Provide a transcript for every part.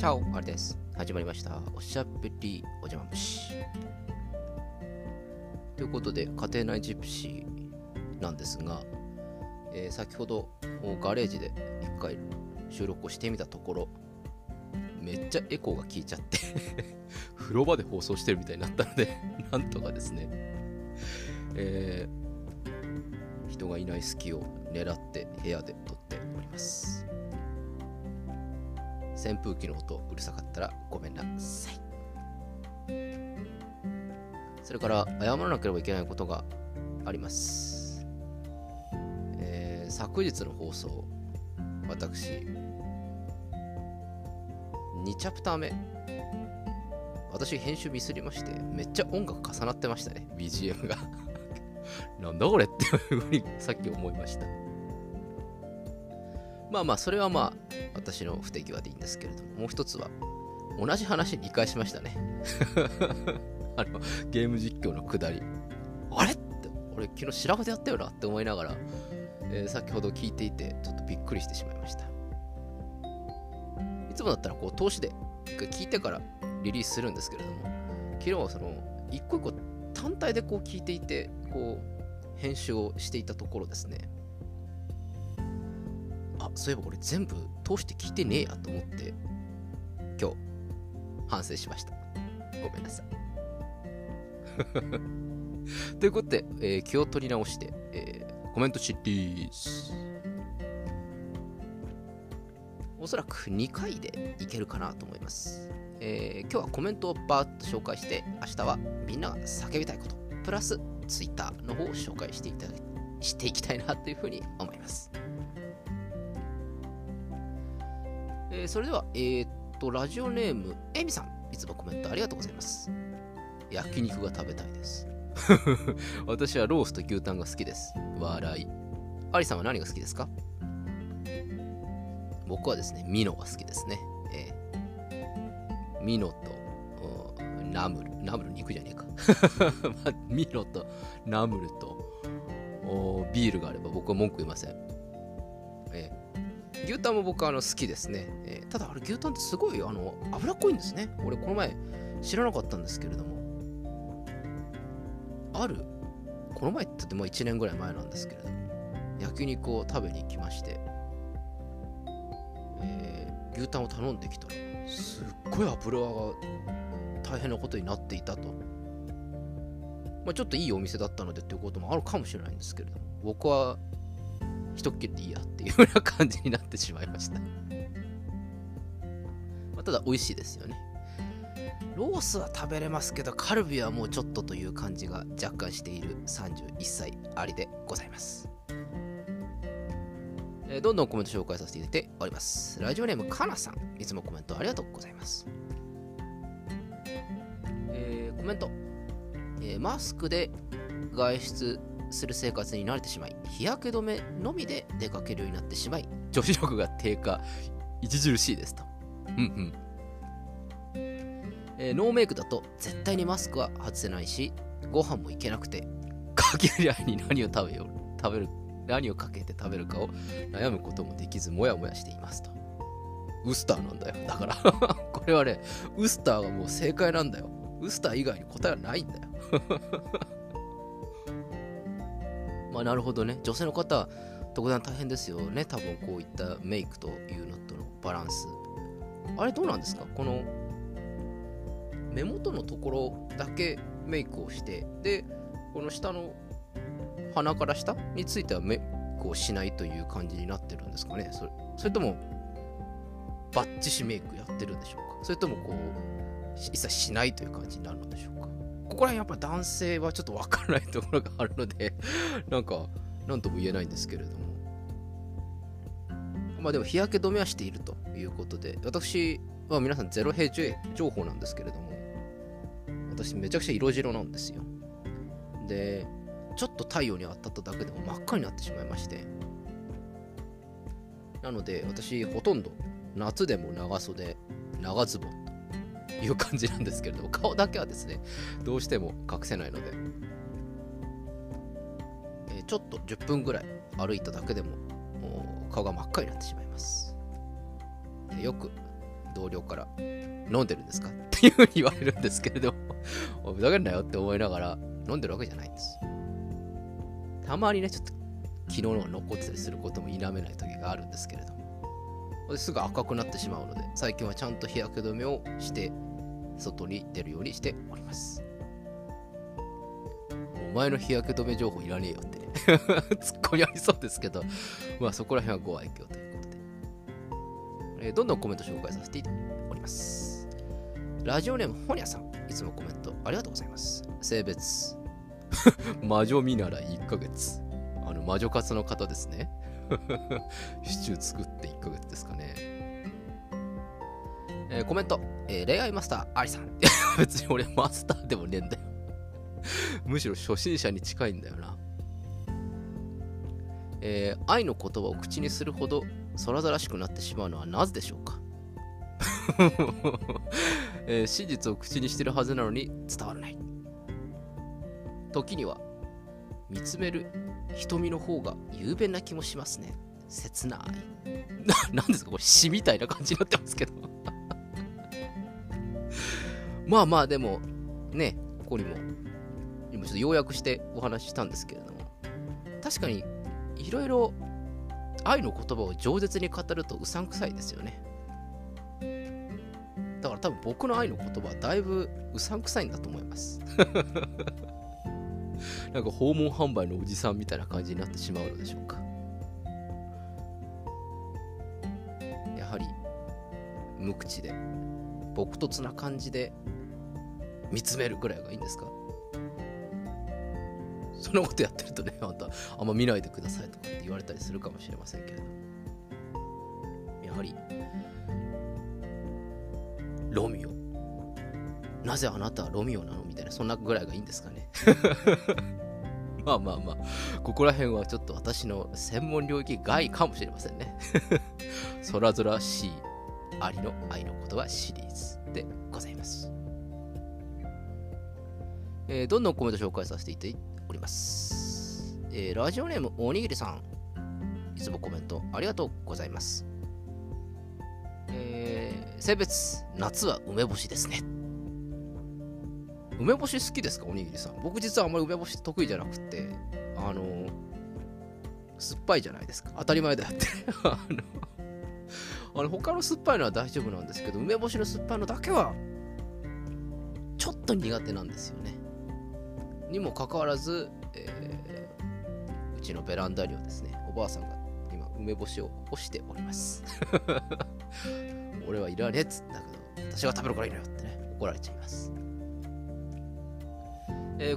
チャオあれです。始まりました、おしゃべりおじゃま虫ということで、家庭内ジプシーなんですが、先ほどガレージで一回収録をしてみたところ、めっちゃエコーが効いちゃって風呂場で放送してるみたいになったのでなんとかですね、人がいない隙を狙って部屋で撮っております。扇風機の音うるさかったらごめんなさい。それから謝らなければいけないことがあります。昨日の放送、私2チャプター目、私編集ミスりまして、めっちゃ音楽重なってましたね、 BGM がなんだこれっていうふうにさっき思いました。まあそれは私の不手際でいいんですけれども、もう一つは同じ話2回しましたねゲーム実況の下り、あれって俺昨日調べてやったよなって思いながら、先ほど聞いていてちょっとびっくりしてしまいました。いつもだったらこう投資で一回聞いてからリリースするんですけれども、昨日はその一個一個単体でこう聞いていて、こう編集をしていたところですね、あ、そういえばこれ全部通して聞いてねえやと思って、今日反省しました。ごめんなさいということで、気を取り直して、コメントシリーズ、おそらく2回でいけるかなと思います。今日はコメントをバーッと紹介して、明日はみんなが叫びたいことプラスツイッターの方を紹介していきたいなというふうに思います。それでは、ラジオネームエミさん、いつもコメントありがとうございます。焼肉が食べたいです私はロースと牛タンが好きです。笑い。アリさんは何が好きですか？僕はですね、ミノが好きですね。ミノとナムル肉じゃねえかミノとナムルとビールがあれば僕は文句言いません。牛タンも僕は好きですね。ただあれ牛タンってすごい脂っこいんですね。俺この前知らなかったんですけれども、この前って言っても1年ぐらい前なんですけれども、焼肉を食べに行きまして、牛タンを頼んできたらすっごい脂が大変なことになっていたと。ちょっといいお店だったのでっていうこともあるかもしれないんですけれども、僕は一っきりでいいやっていうような感じになってしまいましたただ美味しいですよね。ロースは食べれますけど、カルビはもうちょっとという感じが若干している31歳ありでございます。どんどんコメント紹介させていただいております。ラジオネームかなさん、いつもコメントありがとうございます。コメント、マスクで外出する生活に慣れてしまい、日焼け止めのみで出かけるようになってしまい、女子力が低下著しいですと。ノーメイクだと絶対にマスクは外せないし、ご飯もいけなくて、かける間に何をかけて食べるかを悩むこともできず、もやもやしていますと。ウスターなんだよだからこれはね、ウスターがもう正解なんだよ。ウスター以外に答えはないんだよなるほどね。女性の方は特段大変ですよね、多分こういったメイクというのとのバランス。あれどうなんですか、この目元のところだけメイクをして、でこの下の鼻から下についてはメイクをしないという感じになってるんですかね。それともバッチシメイクやってるんでしょうか、それともこう一切しないという感じになるのでしょうか。ここら辺やっぱ男性はちょっと分からないところがあるのでなんとも言えないんですけれども、でも日焼け止めはしているということで、私は皆さんゼロ平均情報なんですけれども、私めちゃくちゃ色白なんですよ。でちょっと太陽に当たっただけでも真っ赤になってしまいまして、なので私ほとんど夏でも長袖長ズボンいう感じなんですけれども、顔だけはですねどうしても隠せないので、ちょっと10分ぐらい歩いただけでも顔が真っ赤になってしまいます。よく同僚から飲んでるんですかっていうふうに言われるんですけれども、ふざけんなよって思いながら飲んでるわけじゃないんです。たまにね、ちょっと昨日のが残ってたりすることも否めない時があるんですけれども、すぐ赤くなってしまうので、最近はちゃんと日焼け止めをして外に出るようにしております。お前の日焼け止め情報いらねえよってねツッコミありそうですけど、まあそこら辺はご愛嬌ということで、どんどんコメント紹介させていただいております。ラジオネームホニャさん、いつもコメントありがとうございます。性別魔女見習い1ヶ月、魔女活の方ですねシチュー作って1ヶ月ですかね。コメント、恋愛マスターありさん別に俺マスターでもねえんだよむしろ初心者に近いんだよな。愛の言葉を口にするほどそらざらしくなってしまうのはなぜでしょうか、真実を口にしてるはずなのに伝わらない。時には見つめる瞳の方が雄弁な気もしますね。切ないなんですかこれ、詩みたいな感じになってますけどまあまあでもね、ここにも今ちょっと要約してお話ししたんですけれども、確かにいろいろ愛の言葉を饒舌に語るとうさんくさいですよね。だから多分僕の愛の言葉はだいぶうさんくさいんだと思いますなんか訪問販売のおじさんみたいな感じになってしまうのでしょうか。やはり無口で朴訥な感じで見つめるぐらいがいいんですか。そのことやってるとね、あんたあんま見ないでくださいとかって言われたりするかもしれませんけれど、やはりロミオ、なぜあなたはロミオなのみたいな、そんなぐらいがいいんですかねまあまあまあ、ここら辺はちょっと私の専門領域外かもしれませんねそらぞらしいありの愛の言葉シリーズでございます。どんどんコメント紹介させていただいております。ラジオネームおにぎりさん、いつもコメントありがとうございます。性別夏は梅干しですね。梅干し好きですかおにぎりさん。僕実はあんまり梅干し得意じゃなくて、酸っぱいじゃないですか。当たり前だよって他の酸っぱいのは大丈夫なんですけど、梅干しの酸っぱいのだけはちょっと苦手なんですよね。にもかかわらず、うちのベランダにはですね、おばあさんが今梅干しを干しております俺はいらねえっつったけど私が食べるからいいのよってね、怒られちゃいます。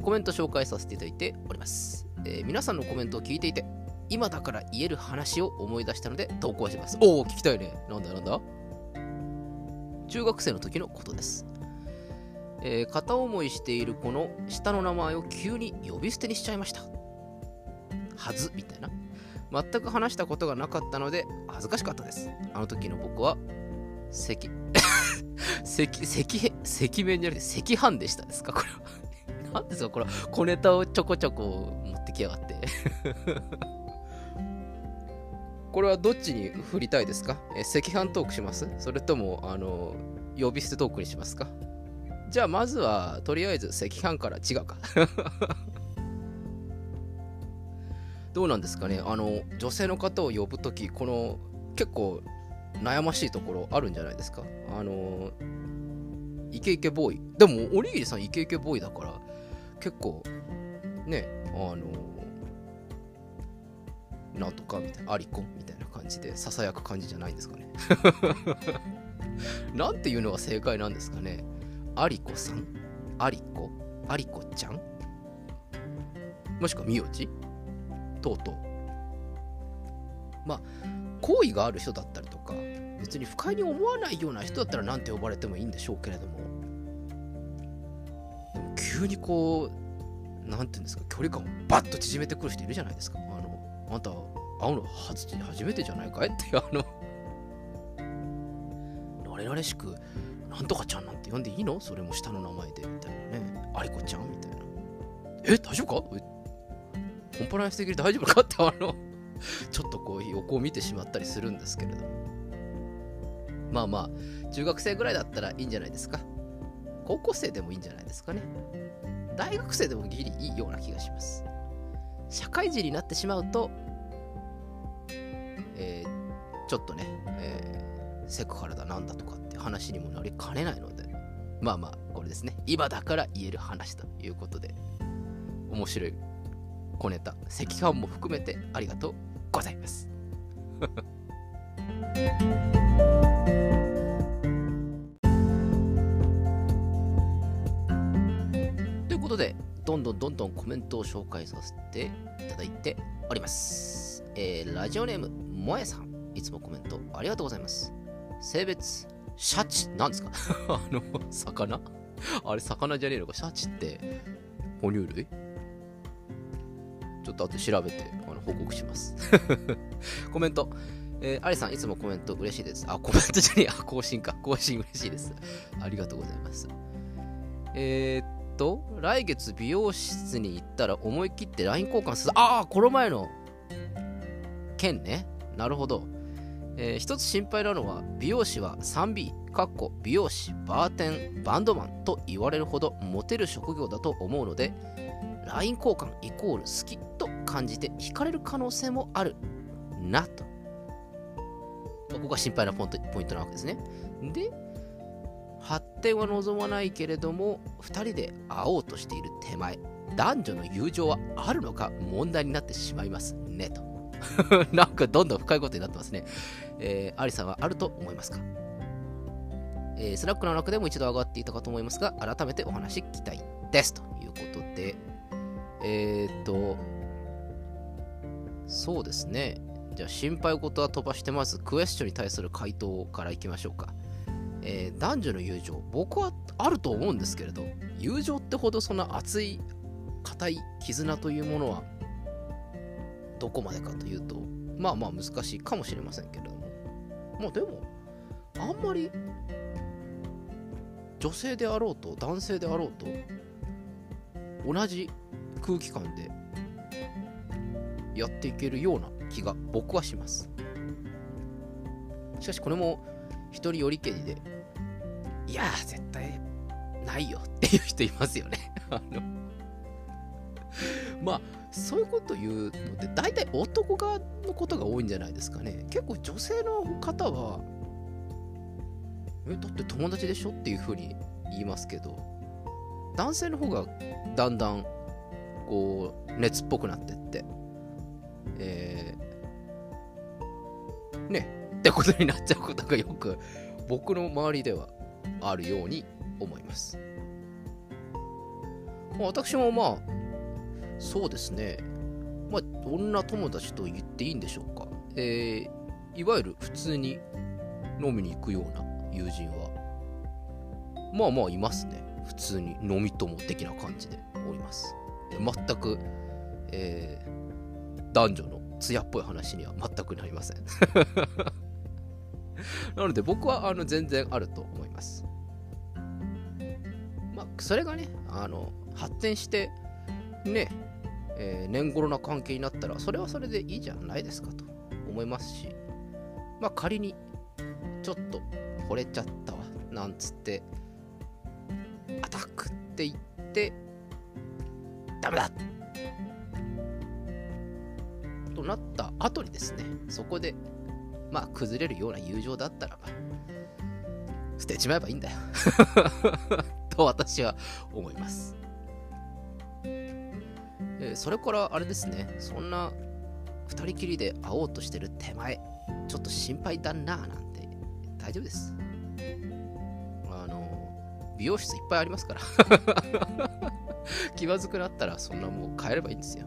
コメント紹介させていただいております。皆さんのコメントを聞いていて今だから言える話を思い出したので投稿します。おお、聞きたいね。なんだなんだ。中学生の時のことです。片思いしている子の下の名前を急に呼び捨てにしちゃいましたはずみたいな、全く話したことがなかったので恥ずかしかったです。あの時の僕は赤飯でしたですかこれはなんですかこれ、小ネタをちょこちょこ持ってきやがってこれはどっちに振りたいですか。赤飯トークします？それとも呼び捨てトークにしますか？じゃあまずはとりあえず赤飯から。違うかどうなんですかね。女性の方を呼ぶとき、この結構悩ましいところあるんじゃないですか。イケイケボーイでもおにぎりさんイケイケボーイだから結構ね、なんとかみたいな、アリコンみたいな感じでささやく感じじゃないんですかねなんていうのが正解なんですかね。アリコさん、アリコちゃん、もしくはミヨチとうとう、まあ好意がある人だったりとか別に不快に思わないような人だったら何て呼ばれてもいいんでしょうけれども、でも急にこうなんていうんですか、距離感をバッと縮めてくる人いるじゃないですか。あんた会うの初めてじゃないかいって慣れ慣れしくなんとかちゃんなんて呼んでいいの、それも下の名前でみたいなね、ありこちゃんみたいな、大丈夫か、コンプライアンス的に大丈夫かってちょっとこう横を見てしまったりするんですけれども、まあまあ中学生ぐらいだったらいいんじゃないですか。高校生でもいいんじゃないですかね。大学生でもギリいいような気がします。社会人になってしまうと、ちょっとね、セクハラだなんだとかって話にもなりかねないので、まあまあこれですね、今だから言える話ということで、面白い小ネタ赤飯も含めてありがとうございますということで、どんどんコメントを紹介させていただいております。ラジオネームもえさん、いつもコメントありがとうございます。性別シャチなんですか魚あれ魚じゃねえのか。シャチって哺乳類？ちょっと後で調べて報告しますコメント、アリさんいつもコメント嬉しいです。あ、コメントじゃねえ、更新か。更新嬉しいですありがとうございます。来月美容室に行ったら思い切って LINE 交換する。ああ、この前の件ね。なるほど。一つ心配なのは、美容師は 3B 美容師バーテンバンドマンと言われるほどモテる職業だと思うので、 LINE 交換イコール好きと感じて惹かれる可能性もあるなと。ここが心配なポイントなわけですね。で、発展は望まないけれども2人で会おうとしている手前、男女の友情はあるのか問題になってしまいますねとなんかどんどん深いことになってますね。アリさんはあると思いますか？スラックの中でも一度上がっていたかと思いますが、改めてお話聞きたいですということで、そうですね。じゃあ心配事は飛ばして、まずクエスチョンに対する回答からいきましょうか。男女の友情、僕はあると思うんですけれど、友情ってほどそんな熱い固い絆というものはどこまでかというと、まあまあ難しいかもしれませんけれども、まあでもあんまり女性であろうと男性であろうと同じ空気感でやっていけるような気が僕はします。しかしこれも一人よりけりで、いや絶対ないよっていう人いますよねまあそういうこと言うのって大体男側のことが多いんじゃないですかね。結構女性の方はだって友達でしょっていうふうに言いますけど、男性の方がだんだんこう熱っぽくなってってねってことになっちゃうことがよく僕の周りではあるように思います。私もまあそうですね、まあ女友達と言っていいんでしょうか。いわゆる普通に飲みに行くような友人はまあまあいますね。普通に飲み友的な感じでおります。全く、男女の艶っぽい話には全くなりませんなので僕は全然あると思います。まあそれがね発展してね、年頃な関係になったらそれはそれでいいじゃないですかと思いますし、まあ仮にちょっと惚れちゃったわなんつってアタックって言ってダメだとなった後にですね、そこでまあ崩れるような友情だったらば捨てちまえばいいんだよと私は思います。それからあれですね、そんな2人きりで会おうとしてる手前ちょっと心配だななんて大丈夫です。美容室いっぱいありますから気まずくなったらそんなもう帰ればいいんですよ。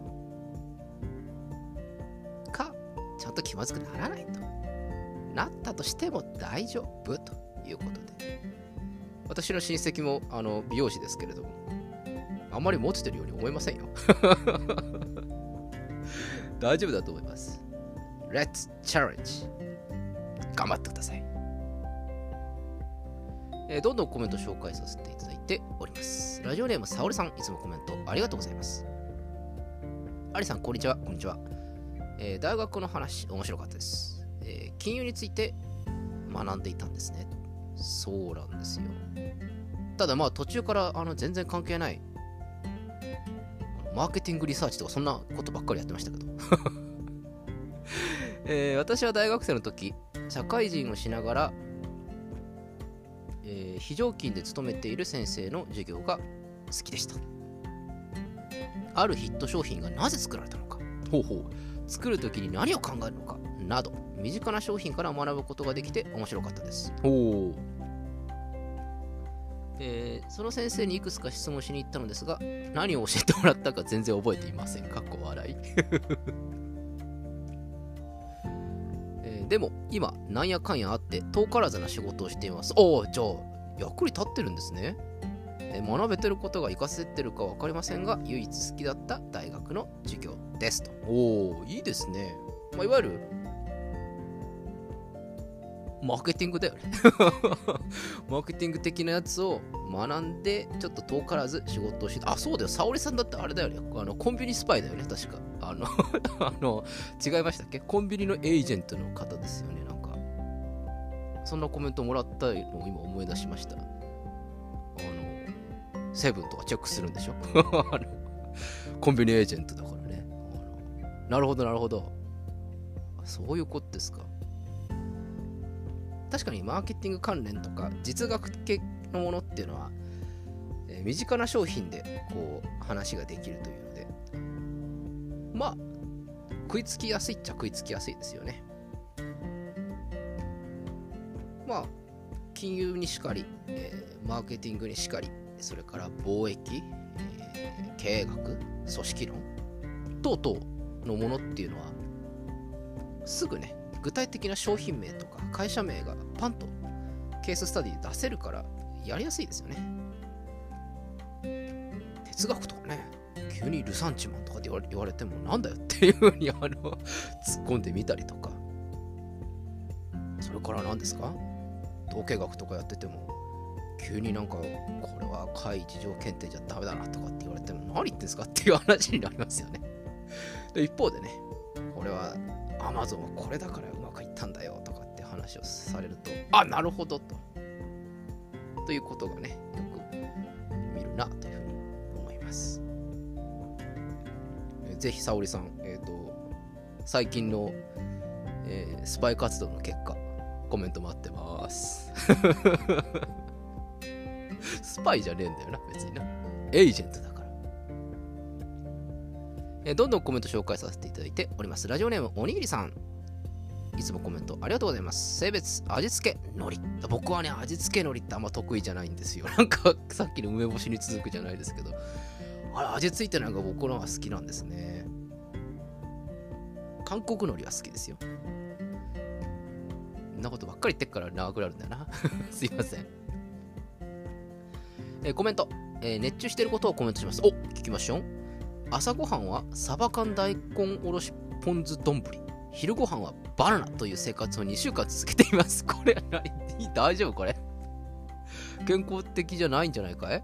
かちゃんと気まずくならないとなったとしても大丈夫ということで、私の親戚も美容師ですけれどもあんまりモテてるように思いませんよ大丈夫だと思います。 Let's challenge 頑張ってください。どんどんコメント紹介させていただいております。ラジオネームさおりさん、いつもコメントありがとうございます。ありさんこんにちは。こんにちは。大学の話面白かったです。金融について学んでいたんですね。そうなんですよ。ただまあ途中から全然関係ないマーケティングリサーチとかそんなことばっかりやってましたけど私は大学生の時、社会人をしながら、非常勤で勤めている先生の授業が好きでした。あるヒット商品がなぜ作られたのか、作るときに何を考えるのかなど、身近な商品から学ぶことができて面白かったです。その先生にいくつか質問しに行ったのですが、何を教えてもらったか全然覚えていません。でも今なんやかんやあって遠からずな仕事をしています。じゃあ役に立ってるんですね。学べてることが活かせてるか分かりませんが、唯一好きだった大学の授業ですと。いいですね。いわゆるマーケティングだよねマーケティング的なやつを学んで、ちょっと遠からず仕事をしてた。そうだよ、沙織さんだってあれだよね、コンビニスパイだよね、確か。違いましたっけ？コンビニのエージェントの方ですよね。なんかそんなコメントもらったのを今思い出しました。セブンとかチェックするんでしょコンビニエージェントだからね。なるほどなるほど、そういうことですか。確かにマーケティング関連とか実学系のものっていうのは、身近な商品でこう話ができるというので、食いつきやすいっちゃ食いつきやすいですよね。金融にしかり、マーケティングにしかり、それから貿易、経営学、組織論等々のものっていうのは、すぐね、具体的な商品名とか会社名がパンとケーススタディで出せるからやりやすいですよね。哲学とかね、急にルサンチマンとかで言われてもなんだよっていうふうに突っ込んでみたりとか、それから何ですか、統計学とかやってても急になんかこれは下位一条検定じゃダメだなとかって言われても何言ってんですかっていう話になりますよね。で一方でね、これはアマゾンはこれだからうまくいったんだよとかって話をされると、なるほどということがね、よく見るなというふうに思います。ぜひ沙織さん、最近の、スパイ活動の結果コメント待ってますスパイじゃねえんだよな、別にな、エージェントだから。どんどんコメント紹介させていただいております。ラジオネームおにぎりさん、いつもコメントありがとうございます。性別味付け海苔、僕はね味付け海苔ってあんま得意じゃないんですよ。なんかさっきの梅干しに続くじゃないですけど、味付いてないのが僕の方が好きなんですね。韓国海苔は好きですよ。そんなことばっかり言ってっから長くなるんだよなすいません。コメント、熱中してることをコメントします。聞きましょう。朝ごはんはサバ缶大根おろしポン酢丼、昼ごはんはバナナという生活を2週間続けています。これ大丈夫？これ健康的じゃないんじゃないかい？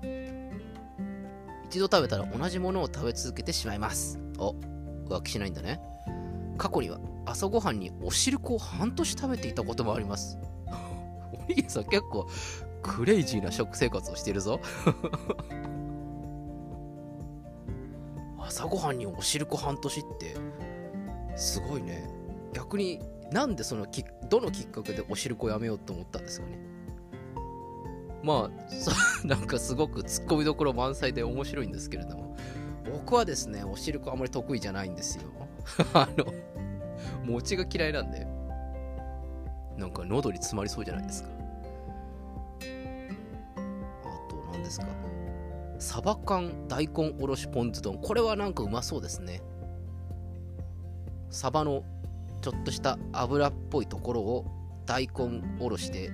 一度食べたら同じものを食べ続けてしまいます。浮気しないんだね。過去には朝ごはんにお汁粉を半年食べていたこともありますおにぎりさん結構クレイジーな食生活をしているぞ朝ごはんにお汁粉半年ってすごいね。逆になんでどのきっかけでお汁粉やめようと思ったんですかね。なんかすごくツッコミどころ満載で面白いんですけれども、僕はですねお汁粉あんまり得意じゃないんですよ餅が嫌いなんで、なんか喉に詰まりそうじゃないですか。あと何ですか、サバ缶大根おろしポン酢丼、これはなんかうまそうですね。サバのちょっとした油っぽいところを大根おろしで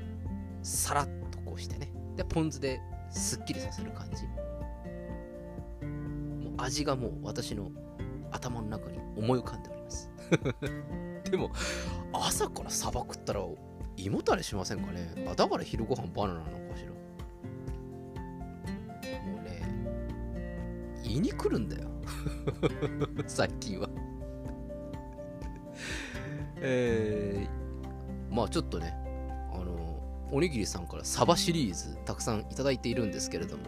サラッとこうしてね、でポン酢ですっきりさせる感じ。もう味がもう私の頭の中に思い浮かんでおりますでも朝からサバ食ったら胃もたれしませんかね。だから昼ご飯バナナなのかしら。胃に来るんだよ最近はちょっとねおにぎりさんからサバシリーズたくさんいただいているんですけれども、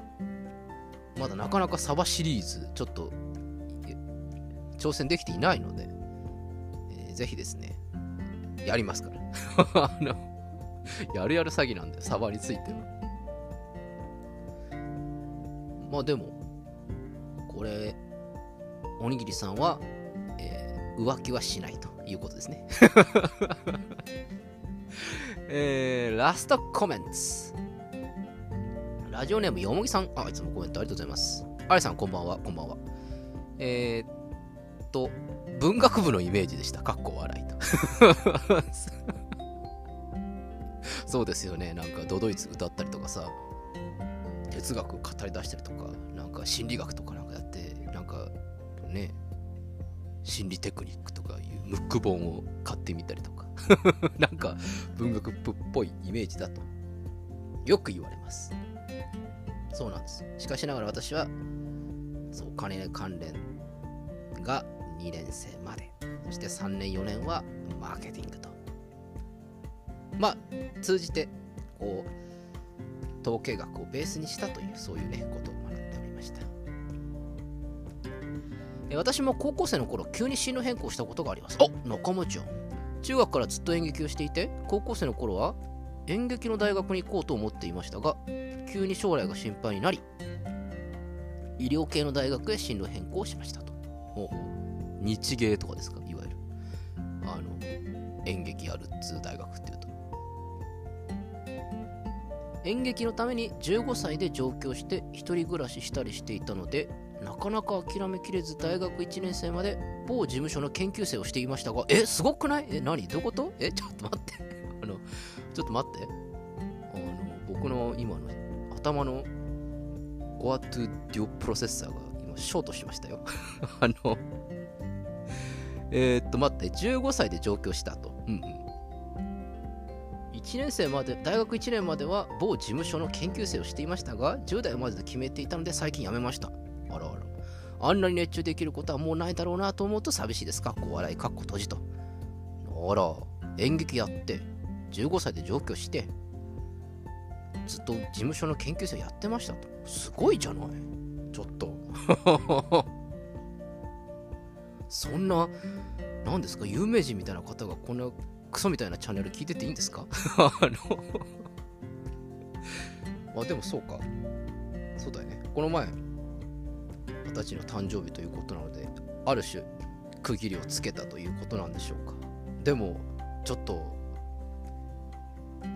まだなかなかサバシリーズちょっと挑戦できていないので、ぜひですねやりますからやるやる詐欺なんでサバについては。まあでもこれおにぎりさんは、浮気はしないということですねラストコメント。ラジオネームよもぎさん、いつもコメントありがとうございます。あれさんこんばんは。こんばんは。文学部のイメージでしたかっこ笑いとそうですよね。なんかドドイツ歌ったりとかさ、哲学を語り出したりとか、なんか心理学とかなんかやって、なんかね心理テクニックとかいうムック本を買ってみたりとかなんか文学部っぽいイメージだとよく言われます。そうなんです。しかしながら私はそうお金関連が2年生まで、そして3年4年はマーケティングと、まあ通じてこう統計学をベースにしたという、そういうねことを学んでおりました。私も高校生の頃急に進路変更したことがあります。お、仲間ちゃん。中学からずっと演劇をしていて、高校生の頃は演劇の大学に行こうと思っていましたが、急に将来が心配になり医療系の大学へ進路変更しましたと。日芸とかですか、いわゆる演劇やるっつう大学っていうと。演劇のために15歳で上京して一人暮らししたりしていたので、なかなか諦めきれず大学1年生まで某事務所の研究生をしていましたが、すごくない？何どういうこと？ちょっと待ってちょっと待って、僕の今の頭のゴアトゥデュプロセッサーが今ショートしましたよ待って、15歳で上京したと、1年生まで、大学1年までは某事務所の研究生をしていましたが、10代までと決めていたので最近辞めました。あらあら、あんなに熱中できることはもうないだろうなと思うと寂しいです。かっこ笑い、かっこ閉じと。あら、演劇やって、15歳で上京して、ずっと事務所の研究生やってましたと。すごいじゃない。ちょっと。そんな、なんですか、有名人みたいな方がこんなクソみたいなチャンネル聞いてていいんですかでもそうか。そうだよね。この前、二十歳の誕生日ということなので、ある種区切りをつけたということなんでしょうか。でもちょっと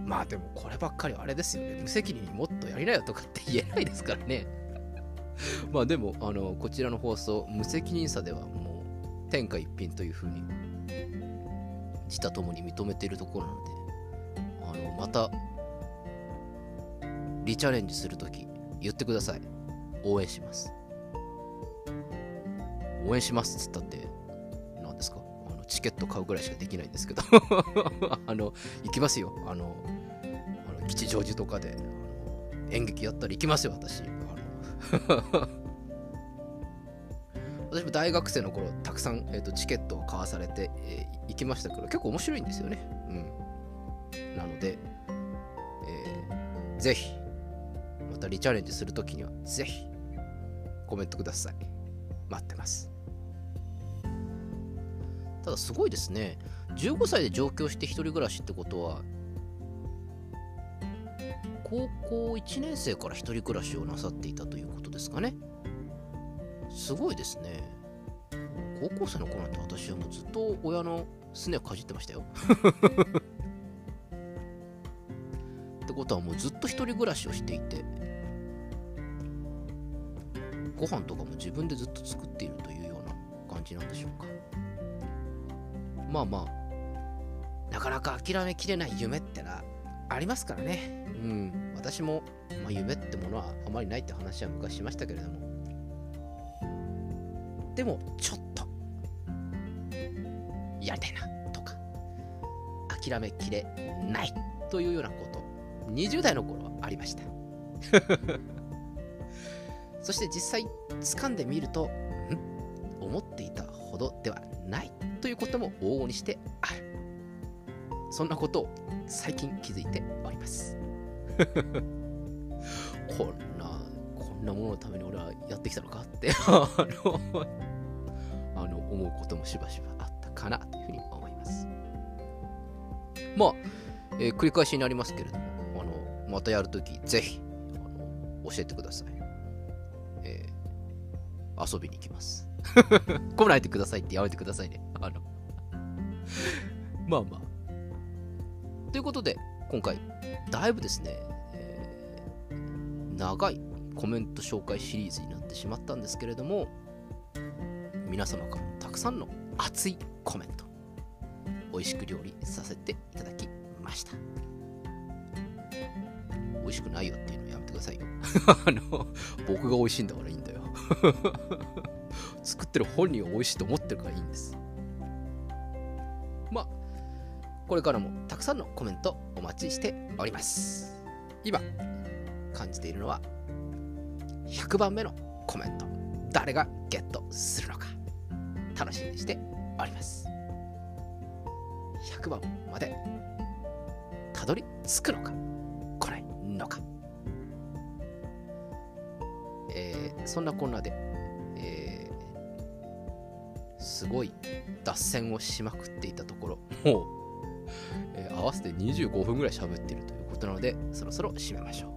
まあでもこればっかりあれですよね、無責任にもっとやりなよとかって言えないですからねまあでもこちらの放送無責任さではもう天下一品というふうに自他ともに認めているところなので、またリチャレンジするとき言ってください。応援します。応援しますっつったって何ですか、チケット買うぐらいしかできないんですけど行きますよ。吉祥寺とかで演劇やったら行きますよ私私も大学生の頃たくさん、チケットを買わされて、行きましたけど、結構面白いんですよね、なので、ぜひまたリチャレンジするときにはぜひコメントください。待ってます。ただすごいですね、15歳で上京して一人暮らしってことは高校1年生から一人暮らしをなさっていたということですかね。すごいですね。高校生の頃なんて私はもうずっと親のすねをかじってましたよってことはもうずっと一人暮らしをしていて、ご飯とかも自分でずっと作っているというような感じなんでしょうか。まあまあなかなか諦めきれない夢ってのはありますからね。私も、夢ってものはあまりないって話は昔しましたけれども、でもちょっとやれなとか諦めきれないというようなこと20代の頃はありましたそして実際掴んでみると、思っていたほどではないということも往々にしてある。そんなことを最近気づいておりますこんなもののために俺はやってきたのかって思うこともしばしばあったかなというふうに思います。まあ、繰り返しになりますけれども、またやるときぜひ教えてください。遊びに行きます来ないでくださいってやめてくださいねまあまあということで、今回だいぶですね、長いコメント紹介シリーズになってしまったんですけれども、皆様からたくさんの熱いコメント、美味しく料理させていただきました。美味しくないよっていうのやめてくださいよ僕が美味しいんだからいいんだよ作ってる本人は美味しいと思ってるからいいんです。まあこれからもたくさんのコメントお待ちしております。今感じているのは100番目のコメント、誰がゲットするのか楽しみにしております。100番までたどり着くのか来ないのか、そんなこんなで、すごい脱線をしまくっていたところ、もう、合わせて25分ぐらい喋っているということなので、そろそろ締めましょう。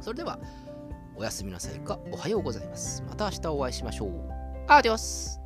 それではおやすみなさいかおはようございます。また明日お会いしましょう。アディオス。